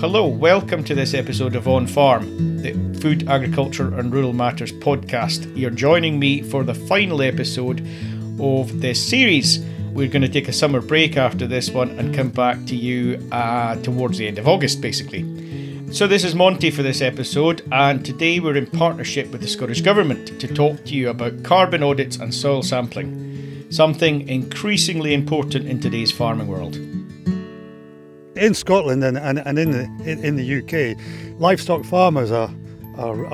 Hello, welcome to this episode of On Farm, the Food, Agriculture and Rural Matters podcast. You're joining me for the final episode of this series. We're going to take a summer break after this one and come back to you towards the end of August, basically. So this is Monty for this episode, and today we're in partnership with the Scottish Government to talk to you about carbon audits and soil sampling, something increasingly important in today's farming world. In Scotland and in the UK, livestock farmers are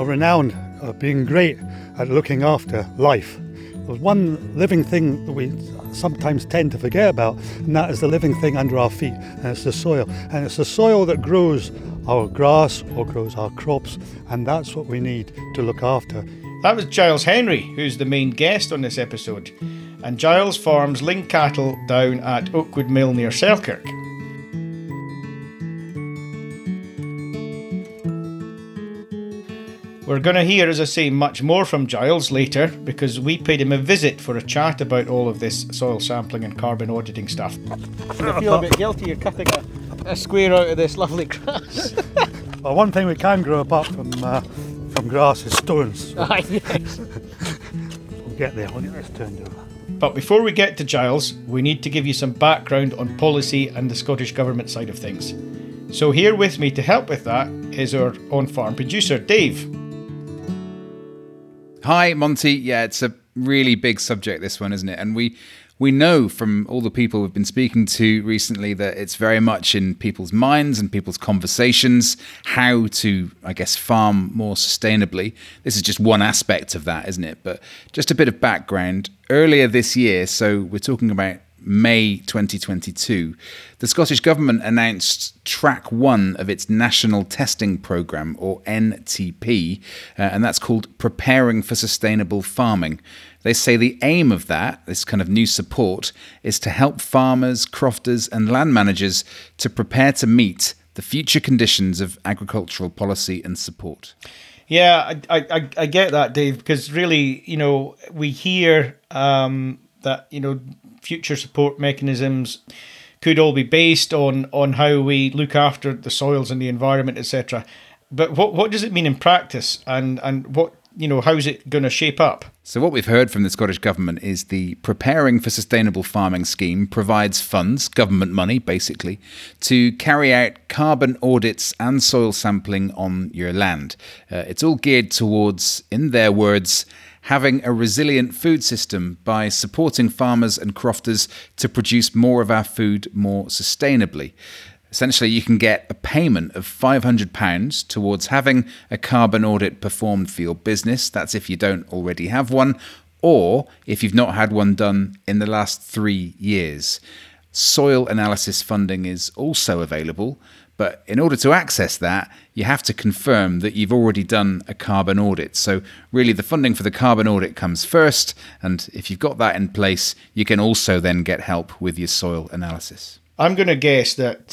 renowned for being great at looking after life. There's one living thing that we sometimes tend to forget about, and that is the living thing under our feet, and it's the soil. And it's the soil that grows our grass or grows our crops, and that's what we need to look after. That was Giles Henry, who's the main guest on this episode. And Giles farms Ling cattle down at Oakwood Mill near Selkirk. We're going to hear, as I say, much more from Giles later, because we paid him a visit for a chat about all of this soil sampling and carbon auditing stuff. I feel a bit guilty, you're cutting a square out of this lovely grass. Well, one thing we can grow apart from grass is stones. So. Ah, yes. We'll get there when it's turned over. But before we get to Giles, we need to give you some background on policy and the Scottish Government side of things. So here with me to help with that is our on-farm producer, Dave. Hi, Monty. Yeah, it's a really big subject, this one, isn't it? And we know from all the people we've been speaking to recently that it's very much in people's minds and people's conversations, how to, I guess, farm more sustainably. This is just one aspect of that, isn't it? But just a bit of background. Earlier this year, so we're talking about May 2022, the Scottish Government announced Track 1 of its National Testing Programme, or NTP, and that's called Preparing for Sustainable Farming. They say the aim of that, this kind of new support, is to help farmers, crofters and land managers to prepare to meet the future conditions of agricultural policy and support. Yeah, I get that, Dave, because really, you know, we hear that, you know, future support mechanisms could all be based on how we look after the soils and the environment, etc. But what does it mean in practice, and what, you know, how's it going to shape up? So what we've heard from the Scottish Government is the Preparing for Sustainable Farming scheme provides funds, government money basically, to carry out carbon audits and soil sampling on your land. It's all geared towards, in their words, having a resilient food system by supporting farmers and crofters to produce more of our food more sustainably. Essentially, you can get a payment of £500 towards having a carbon audit performed for your business. That's if you don't already have one, or if you've not had one done in the last 3 years. Soil analysis funding is also available, but in order to access that, you have to confirm that you've already done a carbon audit. So really the funding for the carbon audit comes first, and if you've got that in place, you can also then get help with your soil analysis. I'm going to guess that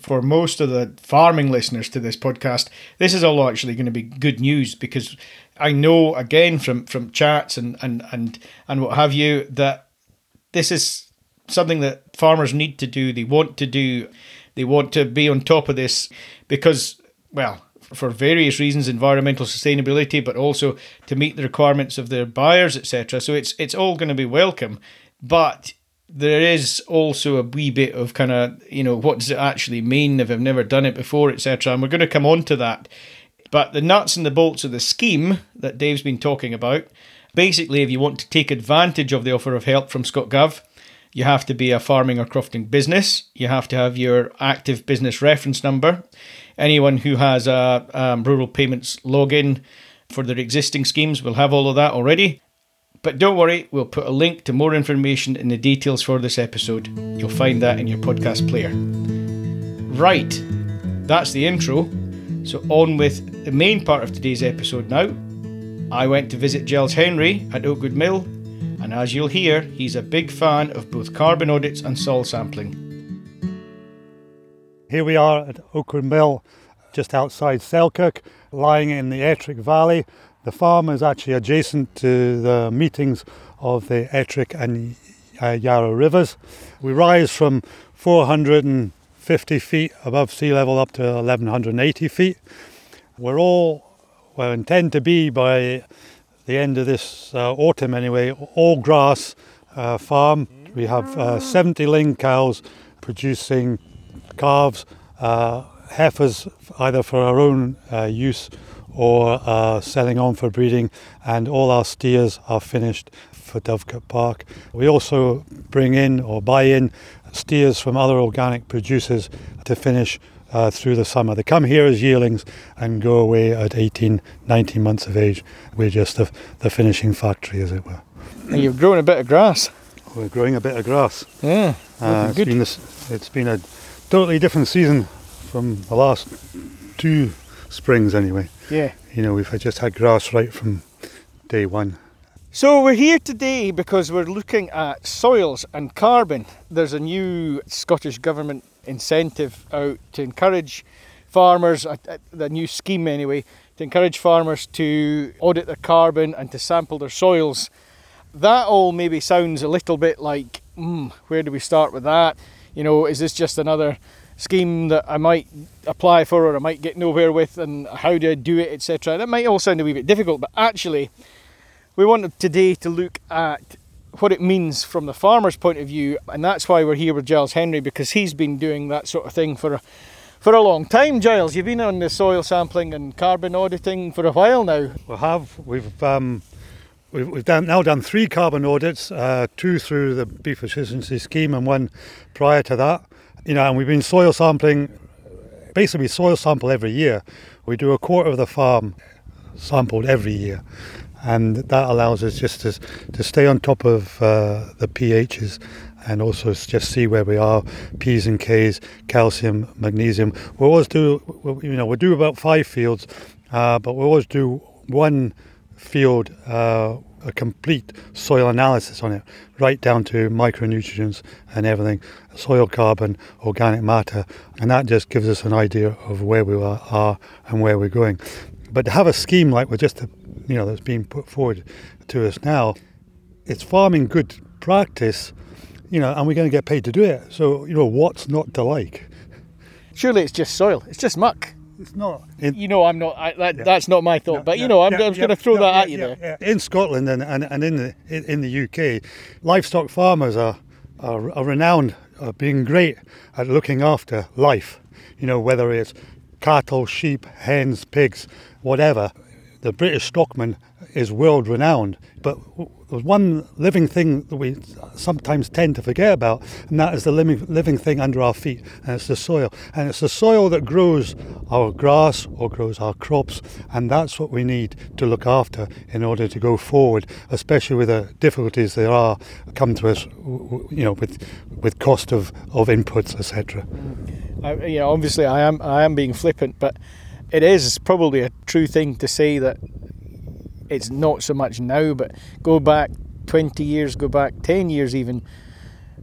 for most of the farming listeners to this podcast, this is all actually going to be good news, because I know, again, from chats and what have you, that this is something that farmers need to do, they want to do. They want to be on top of this because, well, for various reasons, environmental sustainability, but also to meet the requirements of their buyers, etc. So it's all going to be welcome. But there is also a wee bit of kind of, you know, what does it actually mean if I've never done it before, etc. And we're going to come on to that But the nuts and the bolts of the scheme that Dave's been talking about, basically if you want to take advantage of the offer of help from ScotGov, you have to be a farming or crofting business. You have to have your active business reference number. Anyone who has a rural payments login for their existing schemes will have all of that already. But don't worry, we'll put a link to more information in the details for this episode. You'll find that in your podcast player. Right, that's the intro. So on with the main part of today's episode now. I went to visit Giles Henry at Oakwood Mill, and as you'll hear, he's a big fan of both carbon audits and soil sampling. Here we are at Oakwood Mill, just outside Selkirk, lying in the Ettrick Valley. The farm is actually adjacent to the meetings of the Ettrick and Yarrow rivers. We rise from 450 feet above sea level up to 1180 feet. We intend to be by the end of this autumn anyway, all grass farm. We have 70 Ling cows producing calves, heifers either for our own use or selling on for breeding, and all our steers are finished for Dovecote Park. We also bring in or buy in steers from other organic producers to finish through the summer. They come here as yearlings and go away at 18, 19 months of age. We're just the finishing factory, as it were. And you've grown a bit of grass. We're growing a bit of grass. Yeah, good. It's been a totally different season from the last two springs anyway. Yeah. You know, we've just had grass right from day one. So we're here today because we're looking at soils and carbon. There's a new Scottish Government incentive out to encourage farmers, the new scheme anyway, to encourage farmers to audit their carbon and to sample their soils. That all maybe sounds a little bit like, where do we start with that? You know, is this just another scheme that I might apply for or I might get nowhere with, and how do I do it, etc. That might all sound a wee bit difficult, but actually we wanted today to look at what it means from the farmer's point of view, and that's why we're here with Giles Henry, because he's been doing that sort of thing for a long time. Giles, you've been on the soil sampling and carbon auditing for a while now. We have. We've now done three carbon audits, two through the Beef Efficiency Scheme and one prior to that. You know, and we've been soil sampling. Basically, we soil sample every year. We do a quarter of the farm sampled every year. And that allows us just to stay on top of the pHs and also just see where we are, P's and K's, calcium, magnesium. We always do, we do about five fields, but we always do one field, a complete soil analysis on it, right down to micronutrients and everything, soil carbon, organic matter, and that just gives us an idea of where we are and where we're going. But to have a scheme like we're just that's being put forward to us now, it's farming good practice, and we're going to get paid to do it. So, what's not to like? Surely it's just soil. It's just muck. It's not. That's not my thought. I'm going to throw that at you there. In Scotland and in the UK, livestock farmers are renowned for being great at looking after life. Whether it's cattle, sheep, hens, pigs, whatever. The British stockman is world renowned, but there's one living thing that we sometimes tend to forget about, and that is the living thing under our feet, and it's the soil. And it's the soil that grows our grass or grows our crops, and that's what we need to look after in order to go forward, especially with the difficulties that are come to us, with cost of inputs, etc. Obviously I am being flippant, but it is probably a true thing to say that it's not so much now, but go back 20 years, go back 10 years even,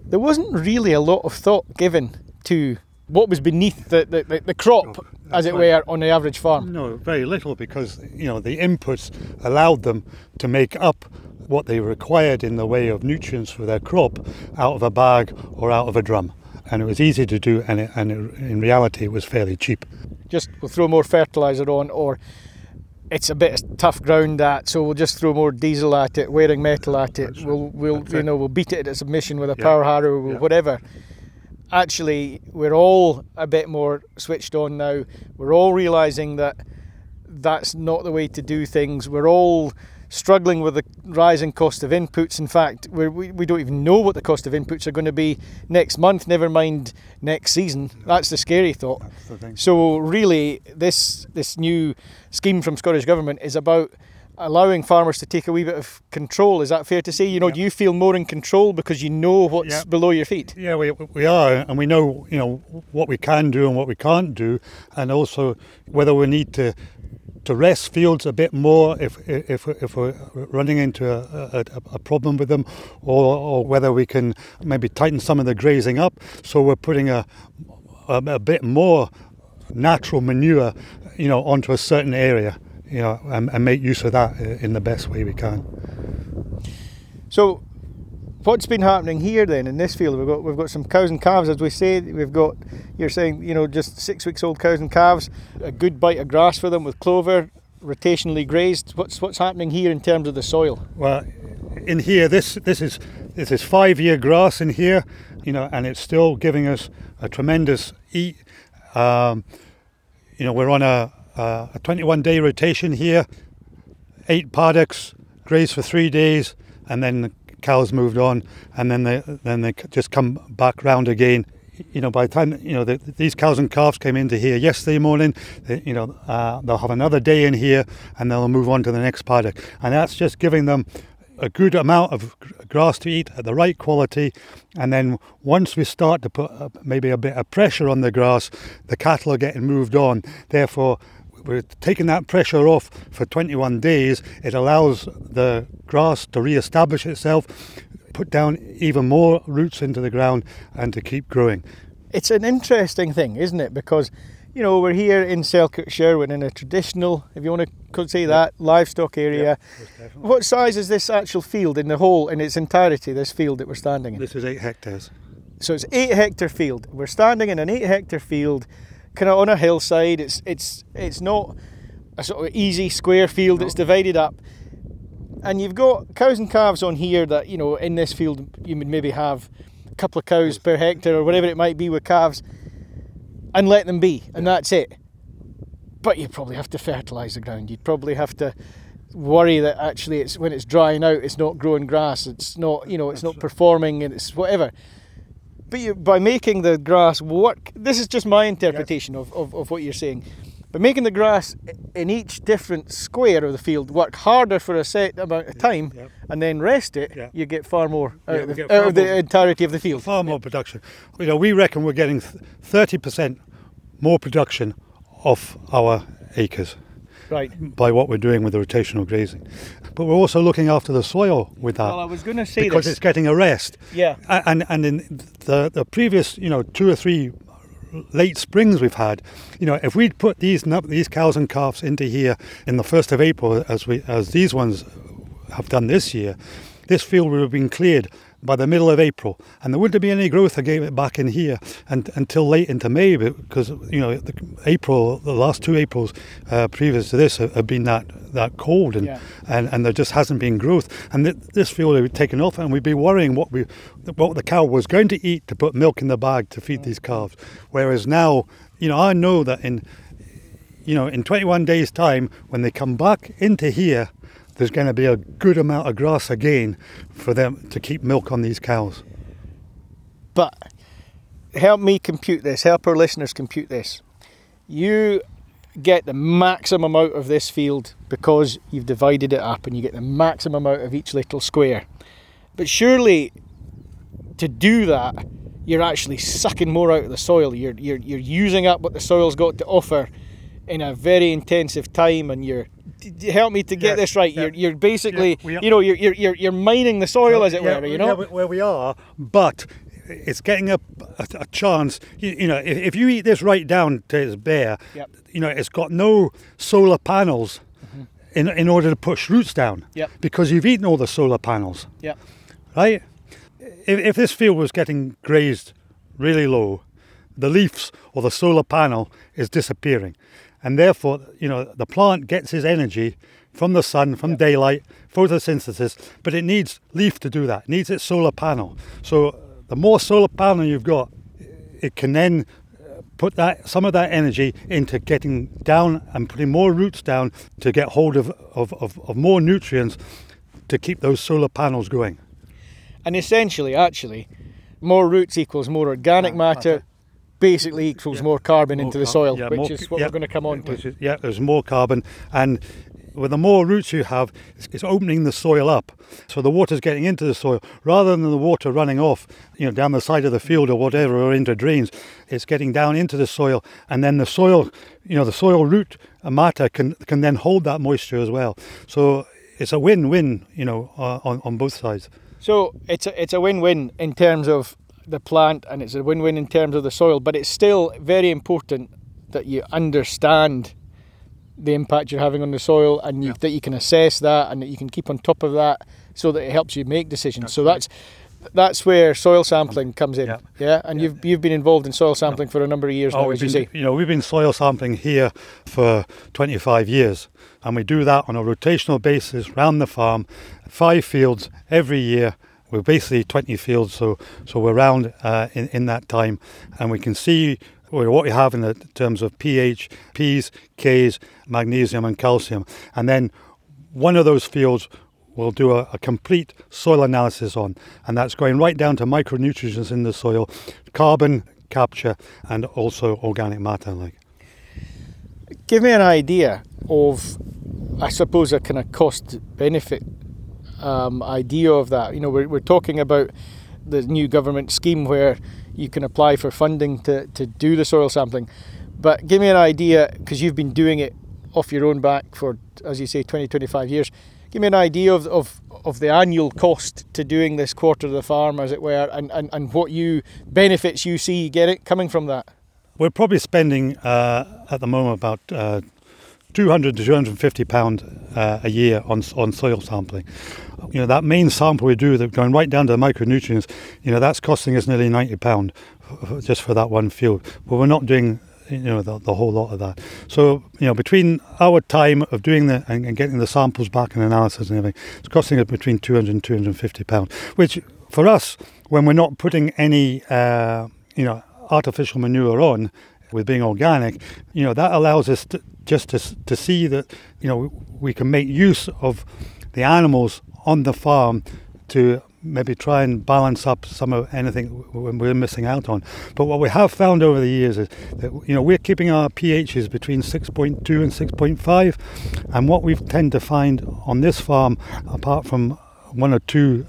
there wasn't really a lot of thought given to what was beneath the crop, as it were, on the average farm. No, very little, because, the inputs allowed them to make up what they required in the way of nutrients for their crop out of a bag or out of a drum. And it was easy to do, and in reality it was fairly cheap. Just we'll throw more fertiliser on, or it's a bit of tough ground at, so we'll just throw more diesel at it, wearing metal at it. We'll beat it at submission with a power harrow or whatever. Actually, we're all a bit more switched on now. We're all realising that that's not the way to do things. We're all struggling with the rising cost of inputs. In fact, we don't even know what the cost of inputs are going to be next month, never mind next season. That's the scary thought. That's the thing. So really, this new scheme from Scottish Government is about allowing farmers to take a wee bit of control. Is that fair to say? You know, do you feel more in control because you know what's below your feet? Yeah, we are, and we know, you know, what we can do and what we can't do, and also whether we need to rest fields a bit more if we're running into a problem with them, or whether we can maybe tighten some of the grazing up so we're putting a bit more natural manure, you know, onto a certain area, you know, and make use of that in the best way we can. So what's been happening here then in this field? We've got some cows and calves, as we say. We've got, you're saying, you know, just 6 weeks old cows and calves, a good bite of grass for them with clover, rotationally grazed. What's happening here in terms of the soil? Well, in here, this is 5 year grass in here, you know, and it's still giving us a tremendous eat. You know, we're on a 21 day rotation here, 8 paddocks, grazed for 3 days, and then the cows moved on, and then they just come back round again. You know, by the time, you know, these cows and calves came into here yesterday morning, they, you know, they'll have another day in here, and they'll move on to the next paddock, and that's just giving them a good amount of grass to eat at the right quality. And then once we start to put maybe a bit of pressure on the grass, the cattle are getting moved on. Therefore, we're taking that pressure off for 21 days. It allows the grass to re-establish itself, put down even more roots into the ground, and to keep growing. It's an interesting thing, isn't it? Because, you know, we're here in Selkirk, Sherwin, in a traditional, if you want to could say that, livestock area. Yep, what size is this actual field in the whole, in its entirety, this field that we're standing in? This is 8 hectares. So it's 8 hectare field. We're standing in an 8 hectare field, kind of on a hillside. It's not a sort of easy square field. It's divided up, and you've got cows and calves on here that, you know, in this field you would maybe have a couple of cows per hectare or whatever it might be with calves, and let them be, and that's it. But you probably have to fertilise the ground. You'd probably have to worry that actually it's when it's drying out, it's not growing grass. It's not, you know, it's not performing, and it's whatever. But by making the grass work, this is just my interpretation of what you're saying, but making the grass in each different square of the field work harder for a set amount of time, and then rest it, you get far more out of the entirety of the field. Far more production. You know, we reckon we're getting 30% more production off our acres. Right. By what we're doing with the rotational grazing. But we're also looking after the soil with that. Well, I was going to say because it's getting a rest. Yeah. And in the previous, you know, 2 or 3 late springs we've had, you know, if we'd put these cows and calves into here in the 1st of April as these ones have done this year, this field would have been cleared by the middle of April, and there wouldn't be any growth again back in here until late into May, because, you know, the last 2 Aprils previous to this have been that cold, and there just hasn't been growth. And this field would be taken off, and we'd be worrying what the cow was going to eat to put milk in the bag to feed these calves. Whereas now, you know, I know that in 21 days' time, when they come back into here, there's going to be a good amount of grass again for them to keep milk on these cows. But help me compute this, help our listeners compute this. You get the maximum out of this field because you've divided it up, and you get the maximum out of each little square. But surely to do that, you're actually sucking more out of the soil. You're using up what the soil's got to offer in a very intensive time, and you're, help me to get this right, you're basically, you know, you're mining the soil, as it were, you know? Yeah, where we are, but it's getting a chance, you know, if you eat this right down to its bare, you know, it's got no solar panels in order to push roots down, because you've eaten all the solar panels, right? If this field was getting grazed really low, the leaves or the solar panel is disappearing. And therefore, you know, the plant gets its energy from the sun, from daylight, photosynthesis, but it needs leaf to do that. It needs its solar panel. So the more solar panel you've got, it can then put some of that energy into getting down and putting more roots down to get hold of more nutrients to keep those solar panels going. And essentially, actually, more roots equals more organic matter, basically equals more carbon more into the soil, which is what we're going to come on to. There's more carbon, and with the more roots you have, it's opening the soil up, so the water's getting into the soil rather than the water running off, down the side of the field or whatever, or into drains. It's getting down into the soil, and then the soil, the soil root matter can then hold that moisture as well. So it's a win-win, on both sides. So it's a win-win in terms of the plant, and it's a win-win in terms of the soil, but it's still very important that you understand the impact you're having on the soil, and that you can assess that, and that you can keep on top of that, so that it helps you make decisions. That's where soil sampling comes in. You've been involved in soil sampling for a number of years now, as you say. We've been soil sampling here for 25 years, and we do that on a rotational basis round the farm, 5 fields every year. We're basically 20 fields, so we're round in that time, and we can see what we have in the terms of pH, Ps, Ks, magnesium and calcium. And then one of those fields we'll do a complete soil analysis on, and that's going right down to micronutrients in the soil, carbon capture, and also organic matter. Give me an idea of, I suppose, a kind of cost-benefit idea of that. We're talking about the new government scheme where you can apply for funding to do the soil sampling, but give me an idea, because you've been doing it off your own back for, as you say, 20-25 years. Give me an idea of the annual cost to doing this quarter of the farm, as it were, and what benefits you see coming from that. We're probably spending at the moment about £200 to £250 a year on soil sampling. That main sample we do, that going right down to the micronutrients, that's costing us nearly £90 just for that one field. But we're not doing the whole lot of that. So between our time of doing that and getting the samples back and analysis and everything, it's costing us between £200 and £250. Which for us, when we're not putting any artificial manure on, with being organic, that allows us to see that we can make use of the animals on the farm to maybe try and balance up some of anything we're missing out on. But what we have found over the years is that we're keeping our pHs between 6.2 and 6.5, and what we tend to find on this farm, apart from one or two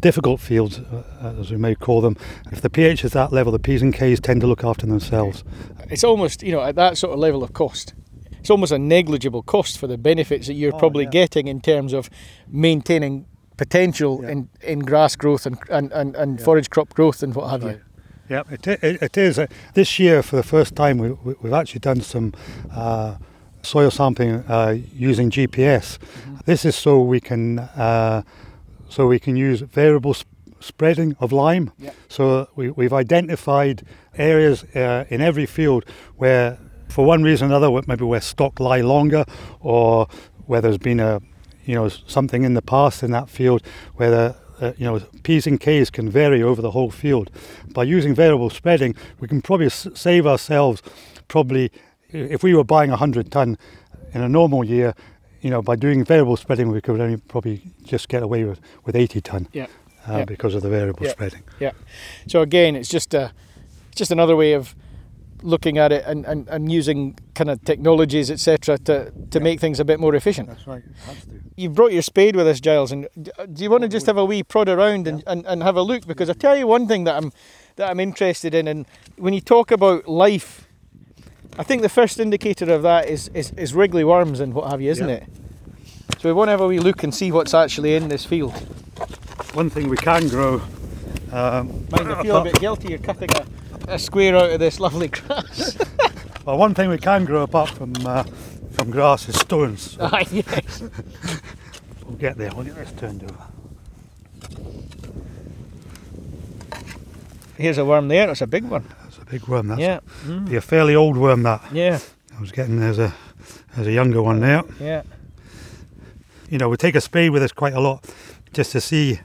difficult fields, as we may call them, if the pH is that level, the P's and K's tend to look after themselves. It's almost, at that sort of level of cost, it's almost a negligible cost for the benefits that you're getting in terms of maintaining potential in grass growth and forage crop growth and what have you. Yeah, it is. This year, for the first time, we've actually done some soil sampling using GPS. Mm-hmm. This is so we can use variable spreading of lime. Yep. So we've identified areas in every field where, for one reason or another, maybe where stock lie longer, or where there's been something in the past in that field, where the P's and K's can vary over the whole field. By using variable spreading, we can probably save ourselves, if we were buying 100 tonne in a normal year, by doing variable spreading, we could only probably just get away with 80 tonne because of the variable spreading. Yeah. So again, it's just another way of looking at it and using kind of technologies, etc., to make things a bit more efficient. That's right. You've brought your spade with us, Giles, and do you want to just have a wee prod around and have a look? Because I tell you one thing that I'm interested in, and when you talk about life, I think the first indicator of that is wriggly worms and what have you, isn't it? So we want to have a wee look and see what's actually in this field. One thing we can grow. Mind, I feel a bit guilty, you're cutting a square out of this lovely grass. Well, one thing we can grow apart from grass is stones. So. Ah, yes. We'll get there, we'll get this turned over. Here's a worm there, it's a big one. Big worm, that's be a fairly old worm, that. Yeah. I was getting, there's a younger one there. Yeah. We take a spade with us quite a lot just to see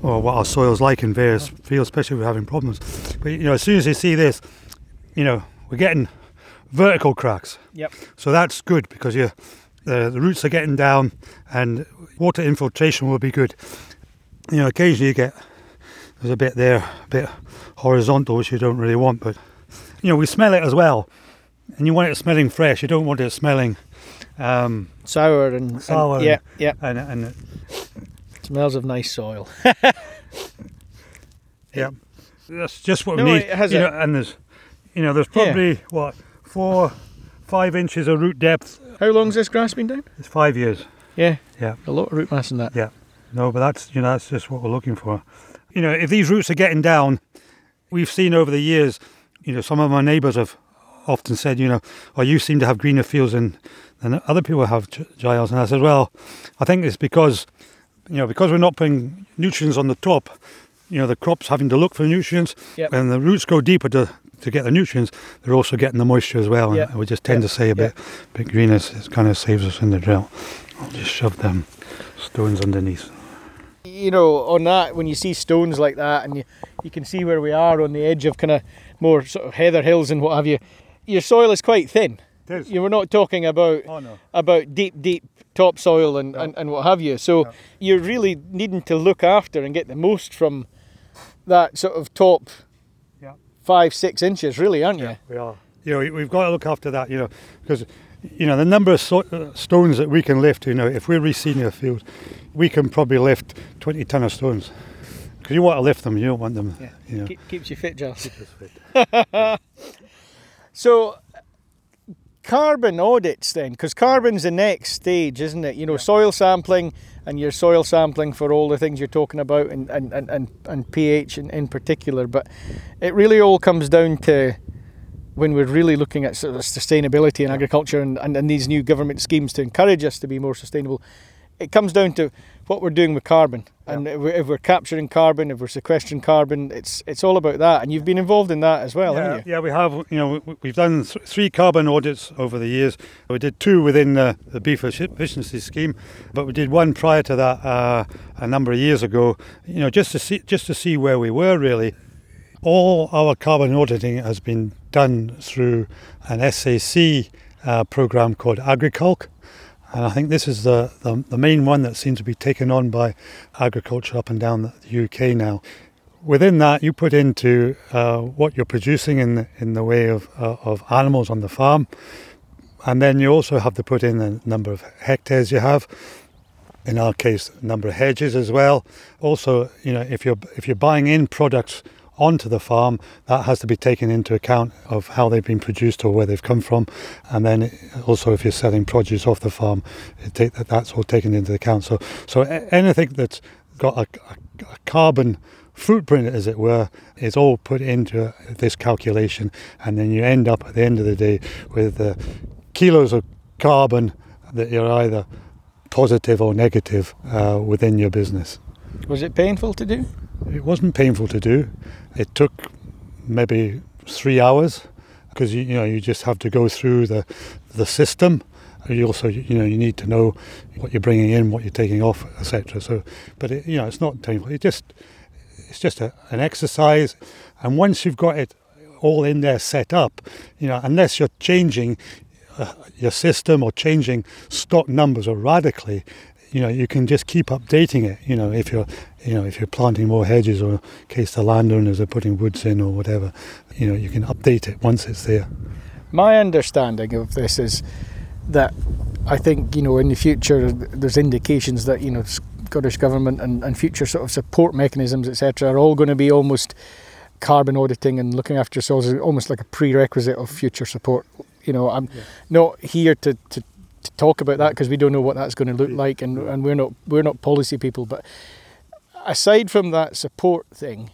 what our soil's like in various fields, especially if we're having problems. But as soon as you see this, you know, we're getting vertical cracks. Yep. So that's good because the roots are getting down and water infiltration will be good. You know, occasionally you get, there's a bit there, a bit horizontal, which you don't really want, but, you know, we smell it as well. And you want it smelling fresh, you don't want it smelling sour and sour. Yeah. And smells of nice soil. Yeah. That's just what we need. It has you know, and there's probably 4-5 inches of root depth. How long's this grass been down? It's 5 years. Yeah. Yeah. A lot of root mass in that. Yeah. No, but that's just what we're looking for. You know, if these roots are getting down, we've seen over the years, you know, some of my neighbours have often said, you know, oh, you seem to have greener fields than other people have, Giles. And I said, well, I think it's because, you know, because we're not putting nutrients on the top, you know, the crop's having to look for nutrients. Yep. And the roots go deeper to get the nutrients, they're also getting the moisture as well. Yep. And we just tend to say a bit greener, it kind of saves us in the drill. I'll just shove them stones underneath. You know, on that, when you see stones like that and you can see where we are on the edge of kind of more sort of heather hills and what have you, your soil is quite thin. It is. You were not talking about about deep topsoil and what have you. So you're really needing to look after and get the most from that sort of top 5-6 inches, really, aren't you? Yeah, we are. You know, we've got to look after that. You know, because you know the number of stones that we can lift. You know, if we're reseeding a field, we can probably lift 20 ton of stones. Because you want to lift them, you don't want them. Yeah. You know. Keeps you fit, Giles. Keeps us fit. So, carbon audits then, because carbon's the next stage, isn't it? You know, soil sampling, and your soil sampling for all the things you're talking about, and pH in particular. But it really all comes down to when we're really looking at sort of sustainability in agriculture and these new government schemes to encourage us to be more sustainable. It comes down to what we're doing with carbon, and if we're capturing carbon, if we're sequestering carbon, it's all about that. And you've been involved in that as well, haven't you? Yeah, we have. You know, we've done 3 carbon audits over the years. We did 2 within the Beef Efficiency Scheme, but we did one prior to that a number of years ago. You know, just to see where we were really. All our carbon auditing has been done through an SAC program called AgriCulc. And I think this is the main one that seems to be taken on by agriculture up and down the UK now. Within that, you put into what you're producing in the way of animals on the farm, and then you also have to put in the number of hectares you have. In our case, number of hedges as well. Also, you know, if you're buying in products onto the farm, that has to be taken into account of how they've been produced or where they've come from. And then also if you're selling produce off the farm, that's all taken into account. So anything that's got a carbon footprint, as it were, is all put into this calculation, and then you end up at the end of the day with kilos of carbon that you're either positive or negative within your business. Was it painful to do? It wasn't painful to do. It took maybe 3 hours because you just have to go through the system. You also you need to know what you're bringing in, what you're taking off, etc. So, but it, you know, it's not painful. It's just an exercise. And once you've got it all in there set up, you know, unless you're changing your system or changing stock numbers or radically, you know, you can just keep updating it. You know, if you're planting more hedges, or in case the landowners are putting woods in or whatever, you know, you can update it once it's there. My understanding of this is that I think, you know, in the future there's indications that, you know, Scottish Government and future sort of support mechanisms, etc., are all going to be almost carbon auditing and looking after soils is almost like a prerequisite of future support. You know, I'm not here to talk about that because we don't know what that's going to look like, and we're not policy people. But aside from that support thing,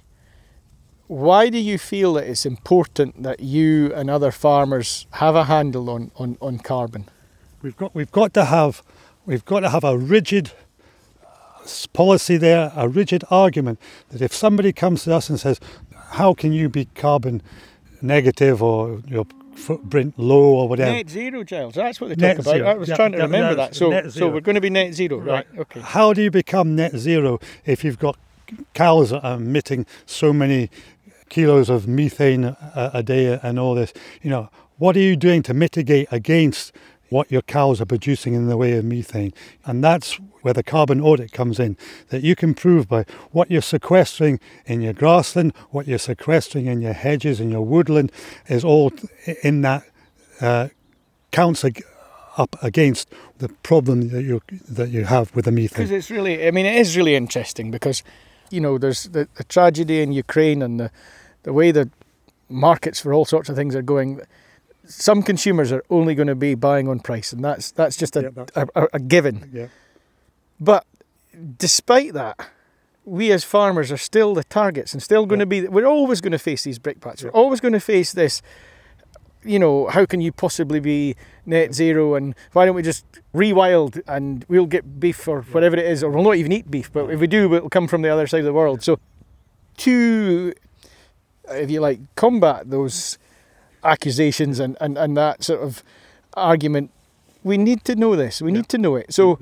why do you feel that it's important that you and other farmers have a handle on carbon? We've got to have a rigid policy there, a rigid argument that if somebody comes to us and says, how can you be carbon negative or your footprint low or whatever. Net zero, Giles, that's what they talk about. Zero. I was trying to remember that. So we're going to be net zero, right? Okay. How do you become net zero if you've got cows that are emitting so many kilos of methane a day and all this. You know, what are you doing to mitigate against what your cows are producing in the way of methane? And that's where the carbon audit comes in, that you can prove by what you're sequestering in your grassland, what you're sequestering in your hedges and your woodland is all in that, counts up against the problem that you have with the methane. Because it's really, I mean, it is really interesting because, you know, there's the tragedy in Ukraine and the way the markets for all sorts of things are going. Some consumers are only going to be buying on price, and that's just a given. Yeah. But despite that, we as farmers are still the targets and still going to be. We're always going to face these brickbats. Yeah. We're always going to face this. You know, how can you possibly be net zero? And why don't we just rewild and we'll get beef or whatever it is, or we'll not even eat beef. But if we do, it'll come from the other side of the world. So, to, if you like, combat those accusations and that sort of argument, we need to know this. We need to know it. So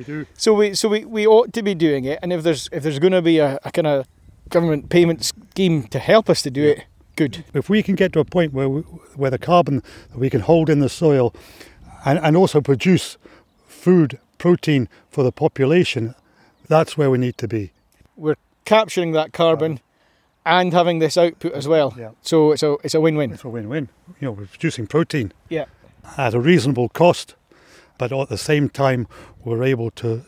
we ought to be doing it. And if there's going to be a kind of government payment scheme to help us to do it, good. If we can get to a point where the carbon that we can hold in the soil and also produce food, protein for the population, that's where we need to be. We're capturing that carbon and having this output as well. Yeah. So it's a win-win. It's a win-win. You know, we're producing protein at a reasonable cost, but at the same time we're able to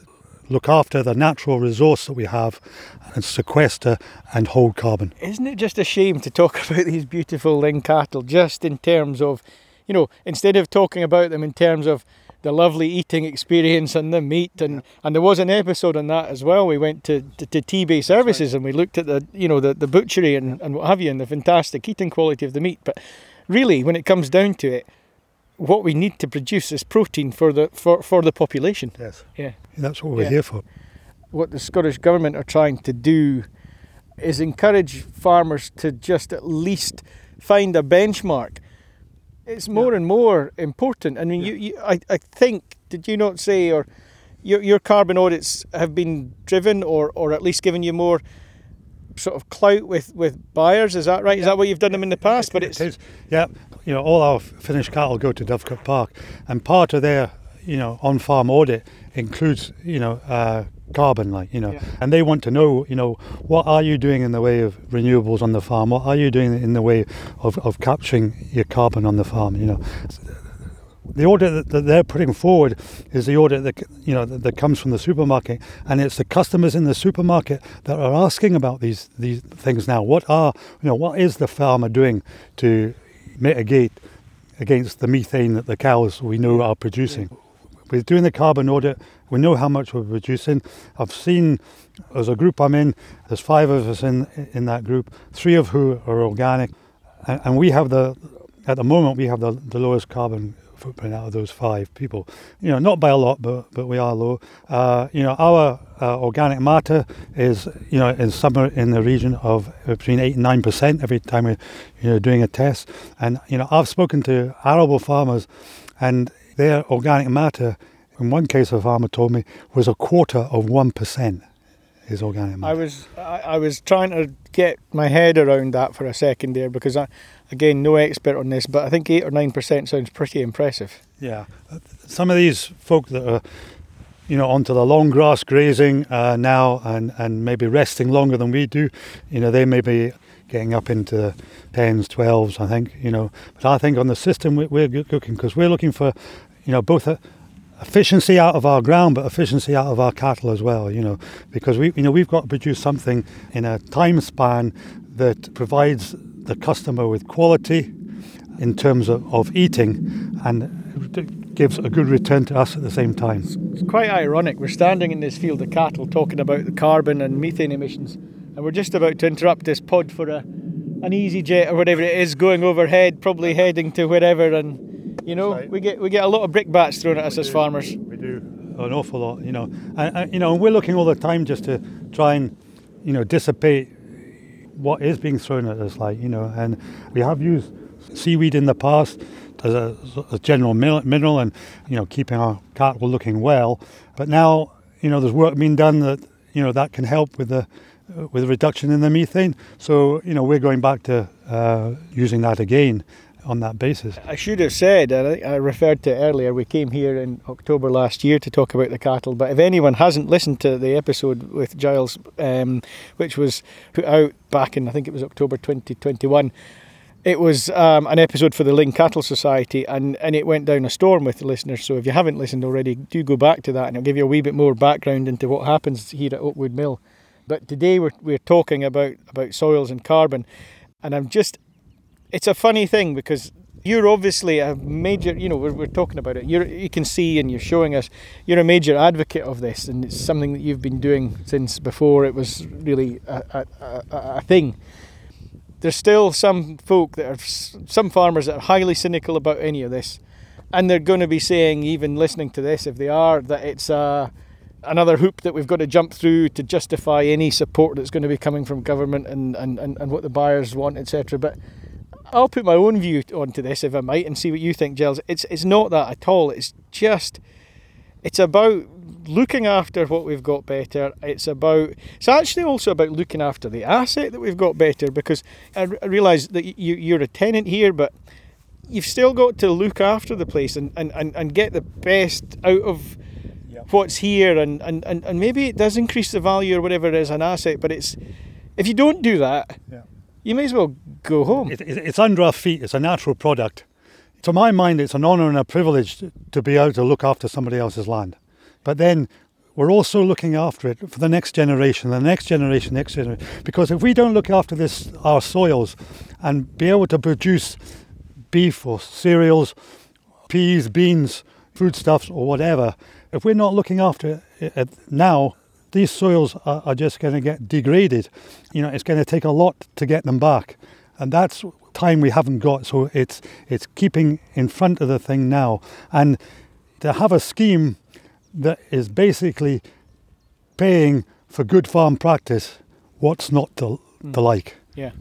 look after the natural resource that we have and sequester and hold carbon. Isn't it just a shame to talk about these beautiful Ling cattle just in terms of, you know, instead of talking about them in terms of the lovely eating experience and the meat, and there was an episode on that as well. We went to T-Bay Services and we looked at the butchery and what have you, and the fantastic eating quality of the meat. But really, when it comes down to it, what we need to produce is protein for the population. Yes. Yeah. That's what we're here for. What the Scottish Government are trying to do is encourage farmers to just at least find a benchmark. It's more and more important. I mean, I think, did you not say, or your carbon audits have been driven or at least given you more sort of clout with buyers? Is that right? Is that what you've done them in the past? It is. Yeah. You know, all our finished cattle go to Dovecote Park, and part of their, you know, on-farm audit includes, you know, carbon, like, you know, and they want to know, you know, what are you doing in the way of renewables on the farm? What are you doing in the way of capturing your carbon on the farm? You know, the audit that they're putting forward is the audit that, you know, that comes from the supermarket, and it's the customers in the supermarket that are asking about these things now. What is the farmer doing to mitigate against the methane that the cows we know are producing? We're doing the carbon audit. We know how much we're producing. I've seen, as a group I'm in, there's 5 of us in that group, 3 of who are organic, and we have at the moment we have the lowest carbon footprint out of those 5 people. You know, not by a lot, but we are low. You know, our organic matter is, you know, in summer in the region of between 8% and 9% every time we're, you know, doing a test. And you know, I've spoken to arable farmers, and their organic matter, in one case a farmer told me, was a quarter of 1% is organic matter. I was trying to get my head around that for a second there, because I, again, no expert on this, but I think 8 or 9% sounds pretty impressive. Yeah. Some of these folk that are, you know, onto the long grass grazing now and maybe resting longer than we do, you know, they may be getting up into 10s, 12s, I think, you know. But I think on the system we're looking, because we're looking for, you know, both efficiency out of our ground, but efficiency out of our cattle as well, you know, because we, you know, we've got to produce something in a time span that provides the customer with quality in terms of eating and gives a good return to us at the same time. It's quite ironic. We're standing in this field of cattle talking about the carbon and methane emissions, and we're just about to interrupt this pod for an easy jet or whatever it is going overhead, probably heading to wherever, and you know, right, we get a lot of brickbats thrown at us as farmers. We do an awful lot, you know, and you know, we're looking all the time just to try and, you know, dissipate what is being thrown at us, like, you know, and we have used seaweed in the past as a general mineral, and you know, keeping our cattle looking well. But now, you know, there's work being done that, you know, that can help with the with a reduction in the methane. So, you know, we're going back to using that again on that basis. I should have said, I referred to earlier, we came here in October last year to talk about the cattle, but if anyone hasn't listened to the episode with Giles, which was put out back in, I think it was October 2021, it was an episode for the Ling Cattle Society, and it went down a storm with the listeners. So if you haven't listened already, do go back to that, and it'll give you a wee bit more background into what happens here at Oakwood Mill. But today we're talking about soils and carbon, and it's a funny thing because you're obviously a major, you know, we're talking about it. You can see and you're showing us you're a major advocate of this, and it's something that you've been doing since before it was really a thing. There's still some farmers that are highly cynical about any of this, and they're going to be saying, even listening to this, if they are, that it's another hoop that we've got to jump through to justify any support that's going to be coming from government and what the buyers want, etc. But I'll put my own view onto this, if I might, and see what you think, Giles. It's not that at all. It's just, it's about looking after what we've got better. It's actually also about looking after the asset that we've got better, because I realise that you're a tenant here, but you've still got to look after the place and get the best out of what's here, and maybe it does increase the value or whatever it is an asset, but it's, if you don't do that, you may as well go home. It's under our feet. It's a natural product. To my mind, it's an honour and a privilege to be able to look after somebody else's land. But then we're also looking after it for the next generation, because if we don't look after our soils and be able to produce beef or cereals, peas, beans, foodstuffs or whatever, if we're not looking after it now, these soils are just going to get degraded. You know, it's going to take a lot to get them back. And that's time we haven't got. So it's keeping in front of the thing now. And to have a scheme that is basically paying for good farm practice, what's not to like? Yeah,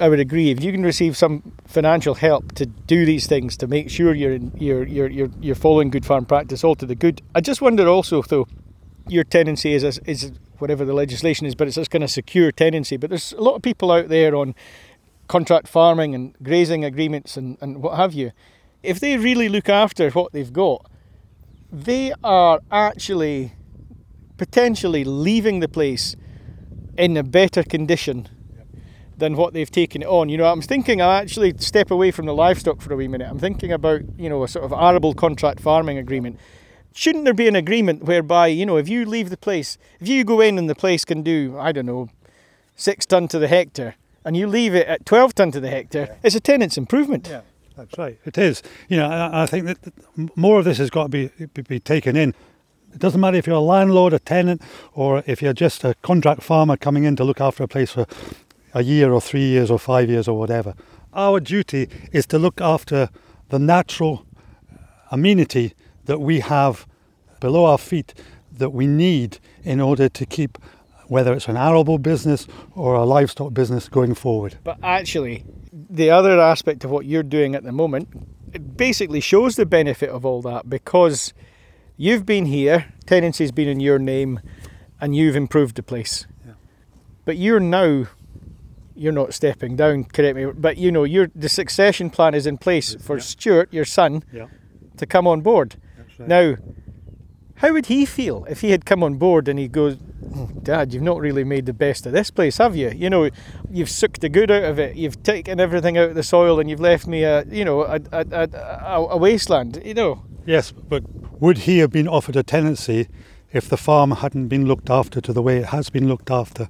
I would agree. If you can receive some financial help to do these things, to make sure you're following good farm practice, all to the good. I just wonder also, though, your tenancy is whatever the legislation is, but it's this kind of secure tenancy. But there's a lot of people out there on contract farming and grazing agreements and what have you. If they really look after what they've got, they are actually potentially leaving the place in a better condition than what they've taken it on. You know, I'm thinking I'll actually step away from the livestock for a wee minute. I'm thinking about, you know, a sort of arable contract farming agreement. Shouldn't there be an agreement whereby, you know, if you leave the place, if you go in and the place can do, I don't know, 6 ton to the hectare, and you leave it at 12 ton to the hectare, it's a tenant's improvement. Yeah. That's right. It is. You know, I think that more of this has got to be taken in. It doesn't matter if you're a landlord, a tenant, or if you're just a contract farmer coming in to look after a place for a year or 3 years or 5 years or whatever. Our duty is to look after the natural amenity that we have below our feet that we need in order to keep, whether it's an arable business or a livestock business, going forward. But actually, the other aspect of what you're doing at the moment, it basically shows the benefit of all that, because you've been here, tenancy's been in your name, and you've improved the place. Yeah. But you're not stepping down, correct me, but you know, the succession plan is in place for Stuart, your son, to come on board. That's right. Now, how would he feel if he had come on board and he goes, Dad, you've not really made the best of this place, have you? You know, you've sucked the good out of it, you've taken everything out of the soil, and you've left me a wasteland, you know. Yes, but would he have been offered a tenancy if the farm hadn't been looked after to the way it has been looked after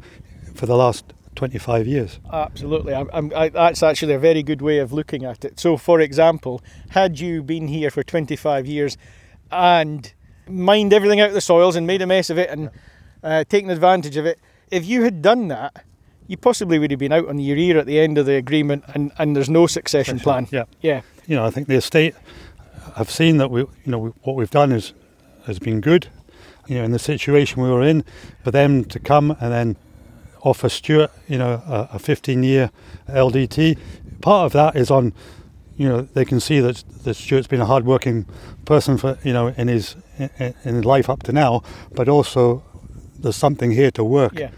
for the last 25 years? Absolutely. That's actually a very good way of looking at it. So, for example, had you been here for 25 years and mined everything out of the soils and made a mess of it and taken advantage of it, if you had done that, you possibly would have been out on your ear at the end of the agreement, and there's no succession plan. Yeah. You know, I think the estate have seen that what we've done has been good, you know, in the situation we were in, for them to come and then offer Stuart, you know, a 15-year LDT. Part of that is on, you know, they can see that Stuart's been a hard-working person for, you know, in his life up to now, but also there's something here to work. Yeah.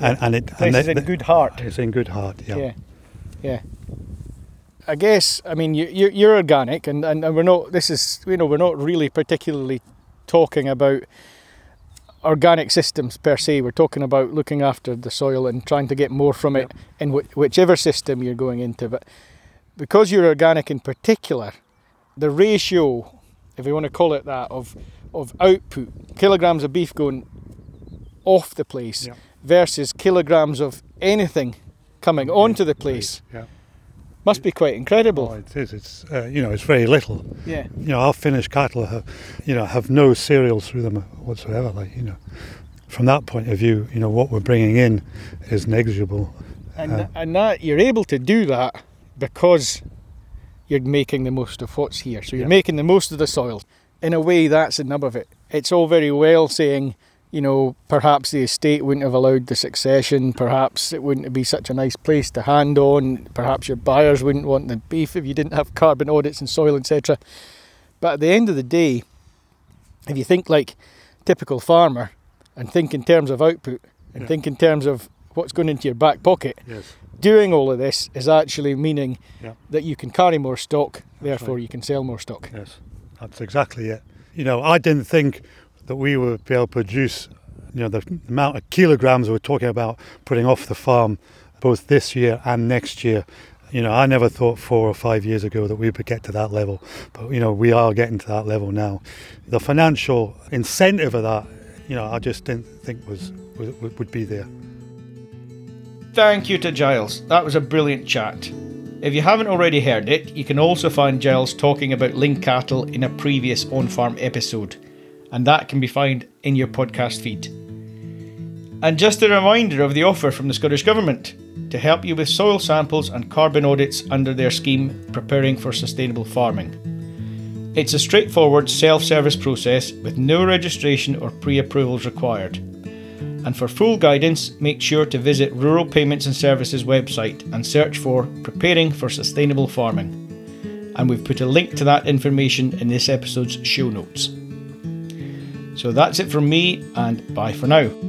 And it's in good heart. It's in good heart. Yeah. I guess, I mean, you're organic, and we're not. This is, you know, we're not really particularly talking about organic systems per se. We're talking about looking after the soil and trying to get more from it in whichever system you're going into. But because you're organic in particular, the ratio, if you want to call it that, of output, kilograms of beef going off the place versus kilograms of anything coming onto the place must be quite incredible. Oh, it is. It's very little. Yeah. You know, our Finnish cattle have no cereals through them whatsoever. From that point of view, what we're bringing in is negligible. And that you're able to do that because you're making the most of what's here. So you're making the most of the soil. In a way, that's the nub of it. It's all very well saying, perhaps the estate wouldn't have allowed the succession, perhaps it wouldn't be such a nice place to hand on, perhaps your buyers wouldn't want the beef if you didn't have carbon audits and soil, etc. But at the end of the day, if you think like typical farmer and think in terms of output and think in terms of what's going into your back pocket, doing all of this is actually meaning that you can carry more stock, therefore you can sell more stock. Yes, that's exactly it. I didn't think that we would be able to produce, the amount of kilograms we're talking about putting off the farm both this year and next year. I never thought 4 or 5 years ago that we would get to that level, but, we are getting to that level now. The financial incentive of that, I just didn't think would be there. Thank you to Giles. That was a brilliant chat. If you haven't already heard it, you can also find Giles talking about Ling Cattle in a previous on-farm episode, and that can be found in your podcast feed. And just a reminder of the offer from the Scottish Government to help you with soil samples and carbon audits under their scheme Preparing for Sustainable Farming. It's a straightforward self-service process with no registration or pre-approvals required. And for full guidance, make sure to visit Rural Payments and Services website and search for Preparing for Sustainable Farming. And we've put a link to that information in this episode's show notes. So that's it from me, and bye for now.